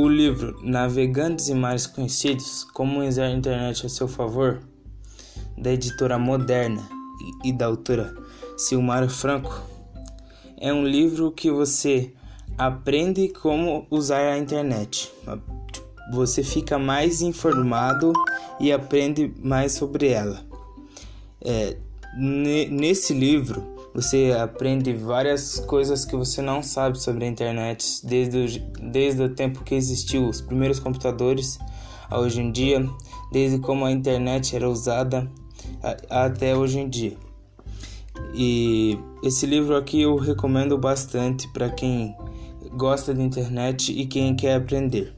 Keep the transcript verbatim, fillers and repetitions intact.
O livro Navegantes e Mares Conhecidos, Como Usar a Internet a Seu Favor, da editora Moderna e da autora Silmara Franco, é um livro que você aprende como usar a internet. Você fica mais informado e aprende mais sobre ela. É, n- nesse livro, você aprende várias coisas que você não sabe sobre a internet, desde o, desde o tempo que existiu os primeiros computadores a hoje em dia, desde como a internet era usada a, até hoje em dia. E esse livro aqui eu recomendo bastante para quem gosta de internet e quem quer aprender.